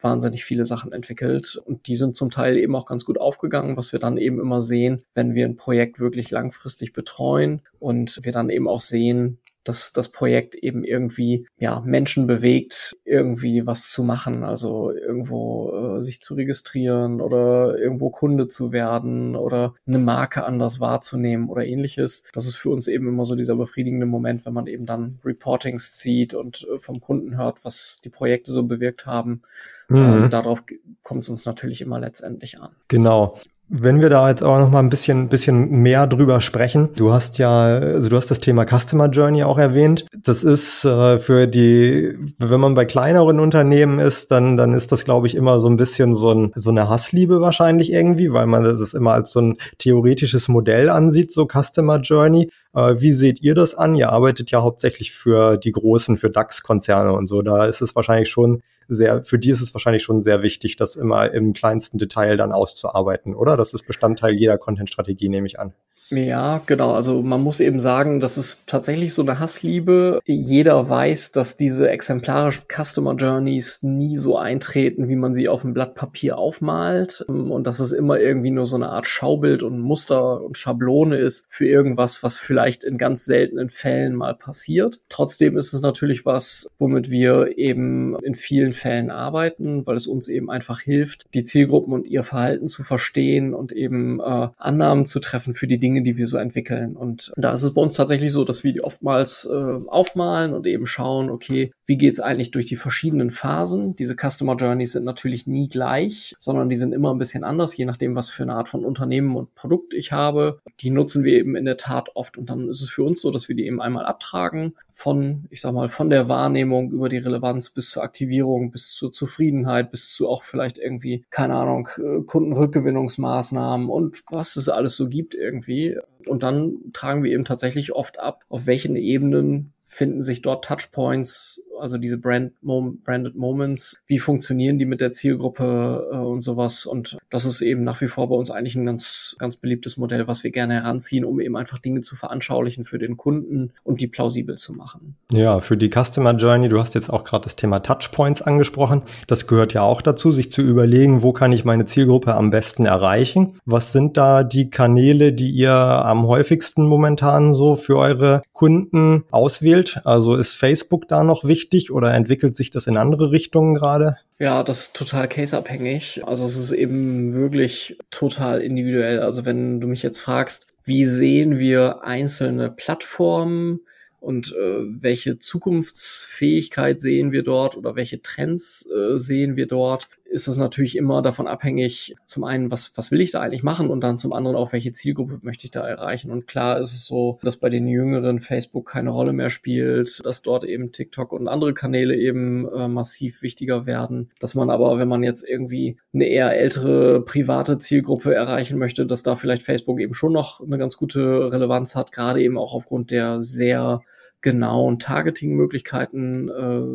wahnsinnig viele Sachen entwickelt und die sind zum Teil eben auch ganz gut aufgegangen, was wir dann eben immer sehen, wenn wir ein Projekt wirklich langfristig betreuen und wir dann eben auch sehen, dass das Projekt eben irgendwie Menschen bewegt, irgendwie was zu machen, also irgendwo sich zu registrieren oder irgendwo Kunde zu werden oder eine Marke anders wahrzunehmen oder ähnliches. Das ist für uns eben immer so dieser befriedigende Moment, wenn man eben dann Reportings zieht und vom Kunden hört, was die Projekte so bewirkt haben. Darauf kommt es uns natürlich immer letztendlich an. Genau. Wenn wir da jetzt auch noch mal ein bisschen mehr drüber sprechen, du hast das Thema Customer Journey auch erwähnt. Das ist wenn man bei kleineren Unternehmen ist, dann ist das, glaube ich, immer so ein bisschen so eine Hassliebe wahrscheinlich irgendwie, weil man das immer als so ein theoretisches Modell ansieht, so Customer Journey. Wie seht ihr das an? Ihr arbeitet ja hauptsächlich für die großen, für DAX-Konzerne und so. Da ist es wahrscheinlich schon sehr wichtig, das immer im kleinsten Detail dann auszuarbeiten, oder? Das ist Bestandteil jeder Content-Strategie, nehme ich an. Ja, genau. Also man muss eben sagen, das ist tatsächlich so eine Hassliebe. Jeder weiß, dass diese exemplarischen Customer Journeys nie so eintreten, wie man sie auf dem Blatt Papier aufmalt. Und dass es immer irgendwie nur so eine Art Schaubild und Muster und Schablone ist für irgendwas, was vielleicht in ganz seltenen Fällen mal passiert. Trotzdem ist es natürlich was, womit wir eben in vielen Fällen arbeiten, weil es uns eben einfach hilft, die Zielgruppen und ihr Verhalten zu verstehen und eben Annahmen zu treffen für die Dinge, die wir so entwickeln. Und da ist es bei uns tatsächlich so, dass wir die oftmals aufmalen und eben schauen, okay, wie geht's eigentlich durch die verschiedenen Phasen? Diese Customer Journeys sind natürlich nie gleich, sondern die sind immer ein bisschen anders, je nachdem, was für eine Art von Unternehmen und Produkt ich habe. Die nutzen wir eben in der Tat oft und dann ist es für uns so, dass wir die eben einmal abtragen von der Wahrnehmung über die Relevanz bis zur Aktivierung, bis zur Zufriedenheit, bis zu auch vielleicht irgendwie, keine Ahnung, Kundenrückgewinnungsmaßnahmen und was es alles so gibt irgendwie. Und dann tragen wir eben tatsächlich oft ab, auf welchen Ebenen finden sich dort Touchpoints, also diese Branded Moments, wie funktionieren die mit der Zielgruppe und sowas. Und das ist eben nach wie vor bei uns eigentlich ein ganz, ganz beliebtes Modell, was wir gerne heranziehen, um eben einfach Dinge zu veranschaulichen für den Kunden und die plausibel zu machen. Ja, für die Customer Journey, du hast jetzt auch gerade das Thema Touchpoints angesprochen. Das gehört ja auch dazu, sich zu überlegen, wo kann ich meine Zielgruppe am besten erreichen? Was sind da die Kanäle, die ihr am häufigsten momentan so für eure Kunden auswählt? Also ist Facebook da noch wichtig oder entwickelt sich das in andere Richtungen gerade? Ja, das ist total caseabhängig. Also es ist eben wirklich total individuell. Also wenn du mich jetzt fragst, wie sehen wir einzelne Plattformen und welche Zukunftsfähigkeit sehen wir dort oder welche Trends sehen wir dort, ist es natürlich immer davon abhängig, zum einen, was will ich da eigentlich machen und dann zum anderen auch, welche Zielgruppe möchte ich da erreichen. Und klar ist es so, dass bei den Jüngeren Facebook keine Rolle mehr spielt, dass dort eben TikTok und andere Kanäle eben massiv wichtiger werden, dass man aber, wenn man jetzt irgendwie eine eher ältere, private Zielgruppe erreichen möchte, dass da vielleicht Facebook eben schon noch eine ganz gute Relevanz hat, gerade eben auch aufgrund der sehr genauen Targeting-Möglichkeiten,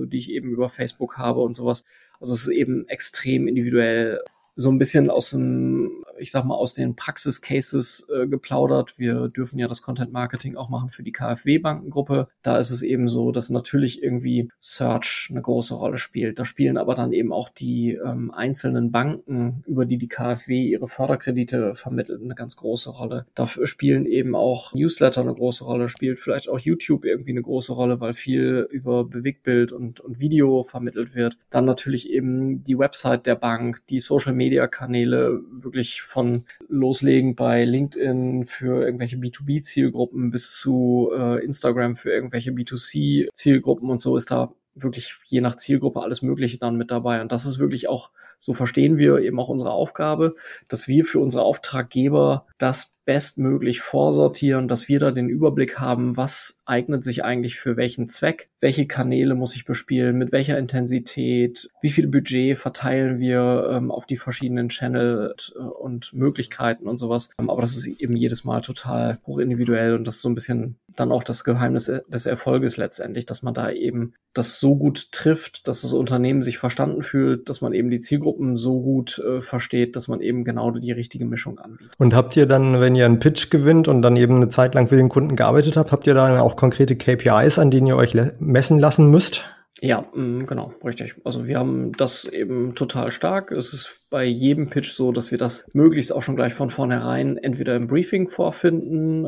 die ich eben über Facebook habe und sowas. Also es ist eben extrem individuell, so ein bisschen aus den Praxis-Cases geplaudert. Wir dürfen ja das Content-Marketing auch machen für die KfW-Bankengruppe. Da ist es eben so, dass natürlich irgendwie Search eine große Rolle spielt. Da spielen aber dann eben auch die einzelnen Banken, über die KfW ihre Förderkredite vermittelt, eine ganz große Rolle. Dafür spielen eben auch Newsletter eine große Rolle, spielt vielleicht auch YouTube irgendwie eine große Rolle, weil viel über Bewegtbild und Video vermittelt wird. Dann natürlich eben die Website der Bank, die Social-Media-Kanäle, wirklich von loslegen bei LinkedIn für irgendwelche B2B-Zielgruppen bis zu Instagram für irgendwelche B2C-Zielgruppen und so ist da wirklich je nach Zielgruppe alles Mögliche dann mit dabei. Und das ist wirklich auch, so verstehen wir eben auch unsere Aufgabe, dass wir für unsere Auftraggeber das bestmöglich vorsortieren, dass wir da den Überblick haben, was eignet sich eigentlich für welchen Zweck, welche Kanäle muss ich bespielen, mit welcher Intensität, wie viel Budget verteilen wir auf die verschiedenen Channel und Möglichkeiten und sowas. Aber das ist eben jedes Mal total hochindividuell und das ist so ein bisschen dann auch das Geheimnis des Erfolges letztendlich, dass man da eben das so gut trifft, dass das Unternehmen sich verstanden fühlt, dass man eben die Zielgruppen so gut versteht, dass man eben genau die richtige Mischung anbietet. Und habt ihr dann, wenn ihr einen Pitch gewinnt und dann eben eine Zeit lang für den Kunden gearbeitet habt, habt ihr dann auch konkrete KPIs, an denen ihr euch messen lassen müsst? Ja, genau, richtig. Also wir haben das eben total stark. Es ist bei jedem Pitch so, dass wir das möglichst auch schon gleich von vornherein entweder im Briefing vorfinden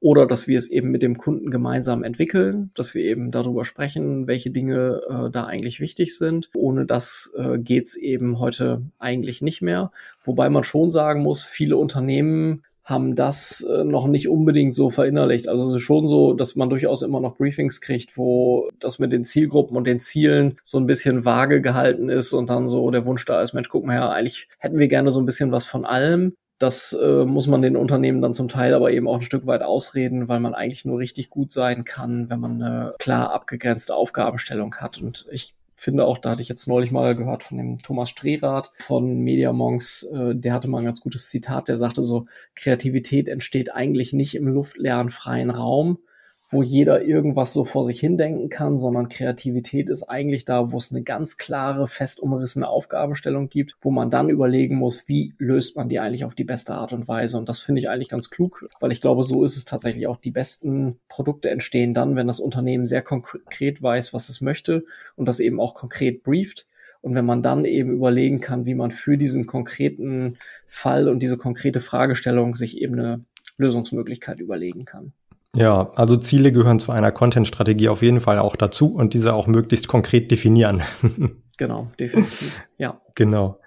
oder dass wir es eben mit dem Kunden gemeinsam entwickeln, dass wir eben darüber sprechen, welche Dinge da eigentlich wichtig sind. Ohne das geht's eben heute eigentlich nicht mehr. Wobei man schon sagen muss, viele Unternehmen haben das noch nicht unbedingt so verinnerlicht. Also es ist schon so, dass man durchaus immer noch Briefings kriegt, wo das mit den Zielgruppen und den Zielen so ein bisschen vage gehalten ist und dann so der Wunsch da ist, Mensch, guck mal her, eigentlich hätten wir gerne so ein bisschen was von allem. Das muss man den Unternehmen dann zum Teil aber eben auch ein Stück weit ausreden, weil man eigentlich nur richtig gut sein kann, wenn man eine klar abgegrenzte Aufgabenstellung hat. Und ich finde auch, da hatte ich jetzt neulich mal gehört von dem Thomas Strerath von Media Monks, der hatte mal ein ganz gutes Zitat, der sagte so, Kreativität entsteht eigentlich nicht im luftleeren freien Raum, wo jeder irgendwas so vor sich hindenken kann, sondern Kreativität ist eigentlich da, wo es eine ganz klare, fest umrissene Aufgabenstellung gibt, wo man dann überlegen muss, wie löst man die eigentlich auf die beste Art und Weise. Und das finde ich eigentlich ganz klug, weil ich glaube, so ist es tatsächlich auch. Die besten Produkte entstehen dann, wenn das Unternehmen sehr konkret weiß, was es möchte und das eben auch konkret brieft. Und wenn man dann eben überlegen kann, wie man für diesen konkreten Fall und diese konkrete Fragestellung sich eben eine Lösungsmöglichkeit überlegen kann. Ja, also Ziele gehören zu einer Content-Strategie auf jeden Fall auch dazu und diese auch möglichst konkret definieren. Genau, definitiv, ja. Genau.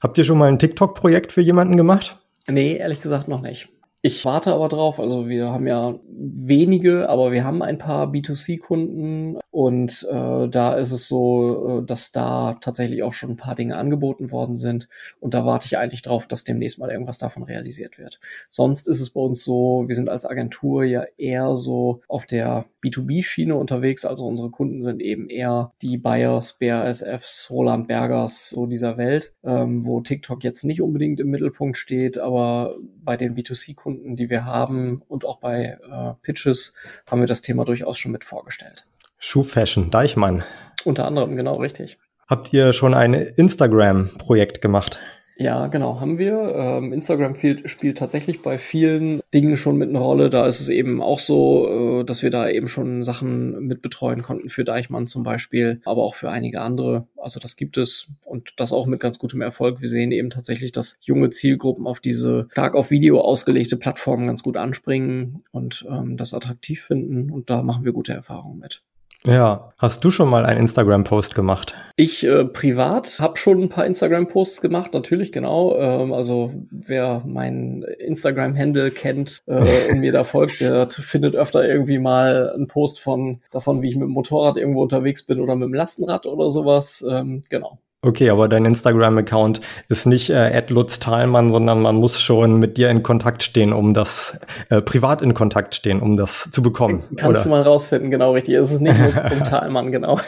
Habt ihr schon mal ein TikTok-Projekt für jemanden gemacht? Nee, ehrlich gesagt noch nicht. Ich warte aber drauf, also wir haben ja wenige, aber wir haben ein paar B2C-Kunden und da ist es so, dass da tatsächlich auch schon ein paar Dinge angeboten worden sind und da warte ich eigentlich drauf, dass demnächst mal irgendwas davon realisiert wird. Sonst ist es bei uns so, wir sind als Agentur ja eher so auf der B2B-Schiene unterwegs, also unsere Kunden sind eben eher die Bayers, BASFs, Roland Bergers, so dieser Welt, wo TikTok jetzt nicht unbedingt im Mittelpunkt steht, aber bei den B2C-Kunden, die wir haben und auch bei Pitches haben wir das Thema durchaus schon mit vorgestellt. Schuhfashion, Deichmann. Unter anderem, genau, richtig. Habt ihr schon ein Instagram-Projekt gemacht? Ja, genau, haben wir. Instagram spielt tatsächlich bei vielen Dingen schon mit einer Rolle. Da ist es eben auch so, dass wir da eben schon Sachen mit betreuen konnten für Deichmann zum Beispiel, aber auch für einige andere. Also das gibt es und das auch mit ganz gutem Erfolg. Wir sehen eben tatsächlich, dass junge Zielgruppen auf diese stark auf Video ausgelegte Plattformen ganz gut anspringen und das attraktiv finden und da machen wir gute Erfahrungen mit. Ja, hast du schon mal einen Instagram-Post gemacht? Ich privat habe schon ein paar Instagram-Posts gemacht, natürlich, genau. Also wer meinen Instagram-Handle kennt und mir da folgt, der findet öfter irgendwie mal einen Post davon, wie ich mit dem Motorrad irgendwo unterwegs bin oder mit dem Lastenrad oder sowas. Genau. Okay, aber dein Instagram-Account ist nicht @Lutz Thelmann, sondern man muss schon mit dir in Kontakt stehen, um das privat in Kontakt stehen, um das zu bekommen. Kannst du mal rausfinden, genau richtig. Es ist nicht Lutz Thelmann, genau.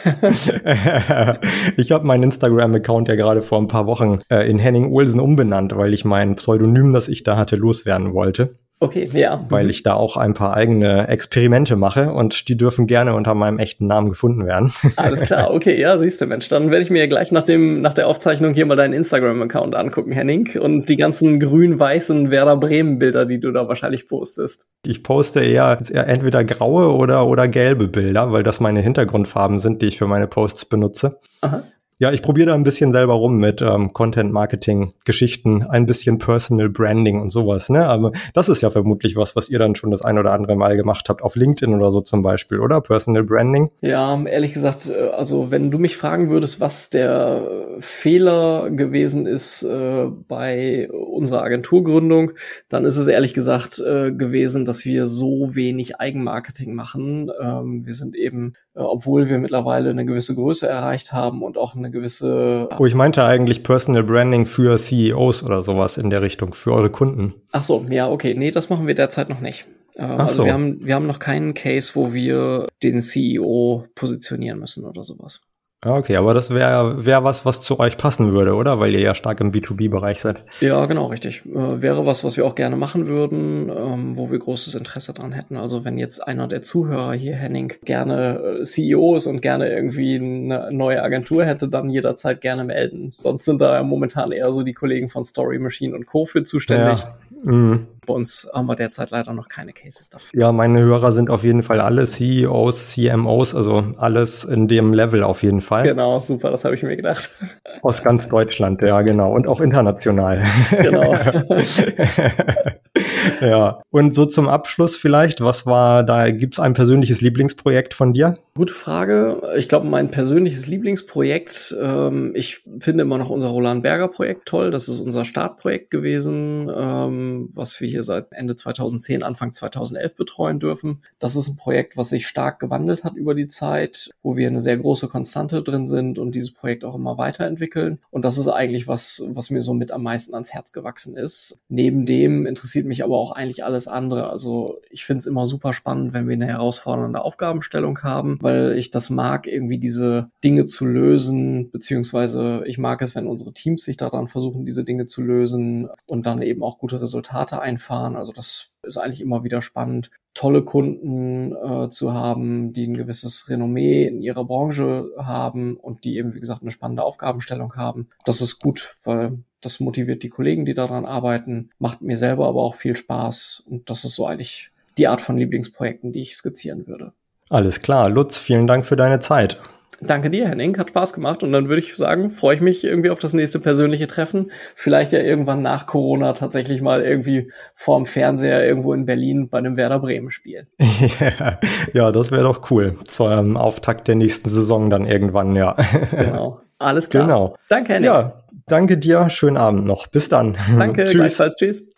Ich habe meinen Instagram-Account ja gerade vor ein paar Wochen in Henning-Olsen umbenannt, weil ich mein Pseudonym, das ich da hatte, loswerden wollte. Okay, ja. Weil ich da auch ein paar eigene Experimente mache und die dürfen gerne unter meinem echten Namen gefunden werden. Alles klar, okay, ja, siehst du, Mensch. Dann werde ich mir gleich nach der Aufzeichnung hier mal deinen Instagram-Account angucken, Henning. Und die ganzen grün-weißen Werder Bremen-Bilder, die du da wahrscheinlich postest. Ich poste eher entweder graue oder gelbe Bilder, weil das meine Hintergrundfarben sind, die ich für meine Posts benutze. Aha. Ja, ich probiere da ein bisschen selber rum mit Content-Marketing-Geschichten, ein bisschen Personal-Branding und sowas, ne? Aber das ist ja vermutlich was ihr dann schon das ein oder andere Mal gemacht habt, auf LinkedIn oder so zum Beispiel, oder? Personal-Branding? Ja, ehrlich gesagt, also wenn du mich fragen würdest, was der Fehler gewesen ist bei unserer Agenturgründung, dann ist es ehrlich gesagt gewesen, dass wir so wenig Eigenmarketing machen. Wir sind eben obwohl wir mittlerweile eine gewisse Größe erreicht haben und auch eine gewisse... Oh, ich meinte eigentlich Personal Branding für CEOs oder sowas in der Richtung, für eure Kunden. Ach so, ja, okay. Nee, das machen wir derzeit noch nicht. Also wir haben noch keinen Case, wo wir den CEO positionieren müssen oder sowas. Okay, aber das wäre was zu euch passen würde, oder? Weil ihr ja stark im B2B-Bereich seid. Ja, genau, richtig. Wäre was wir auch gerne machen würden, wo wir großes Interesse dran hätten. Also wenn jetzt einer der Zuhörer hier, Henning, gerne CEO ist und gerne irgendwie eine neue Agentur hätte, dann jederzeit gerne melden. Sonst sind da momentan eher so die Kollegen von Story Machine und Co. für zuständig. Ja. Mhm. Bei uns haben wir derzeit leider noch keine Cases dafür. Ja, meine Hörer sind auf jeden Fall alle CEOs, CMOs, also alles in dem Level auf jeden Fall. Genau, super, das habe ich mir gedacht. Aus ganz Deutschland, ja genau, und auch international. Genau. Ja, und so zum Abschluss vielleicht, gibt's ein persönliches Lieblingsprojekt von dir? Gute Frage. Ich glaube, mein persönliches Lieblingsprojekt, ich finde immer noch unser Roland-Berger-Projekt toll. Das ist unser Startprojekt gewesen, was wir hier seit Ende 2010, Anfang 2011 betreuen dürfen. Das ist ein Projekt, was sich stark gewandelt hat über die Zeit, wo wir eine sehr große Konstante drin sind und dieses Projekt auch immer weiterentwickeln. Und das ist eigentlich was mir so mit am meisten ans Herz gewachsen ist. Neben dem interessiert mich aber auch eigentlich alles andere. Also ich finde es immer super spannend, wenn wir eine herausfordernde Aufgabenstellung haben, weil ich das mag, irgendwie diese Dinge zu lösen, beziehungsweise ich mag es, wenn unsere Teams sich daran versuchen, diese Dinge zu lösen und dann eben auch gute Resultate einfahren. Also das ist eigentlich immer wieder spannend, tolle Kunden zu haben, die ein gewisses Renommee in ihrer Branche haben und die eben, wie gesagt, eine spannende Aufgabenstellung haben. Das ist gut, weil das motiviert die Kollegen, die daran arbeiten, macht mir selber aber auch viel Spaß. Und das ist so eigentlich die Art von Lieblingsprojekten, die ich skizzieren würde. Alles klar. Lutz, vielen Dank für deine Zeit. Danke dir, Henning. Hat Spaß gemacht. Und dann würde ich sagen, freue ich mich irgendwie auf das nächste persönliche Treffen. Vielleicht ja irgendwann nach Corona tatsächlich mal irgendwie vorm Fernseher irgendwo in Berlin bei einem Werder Bremen Spiel. Ja, das wäre doch cool. Zum Auftakt der nächsten Saison dann irgendwann, ja. Genau. Alles klar. Genau. Danke, Henning. Ja. Danke dir, schönen Abend noch. Bis dann. Danke, gleichfalls, tschüss.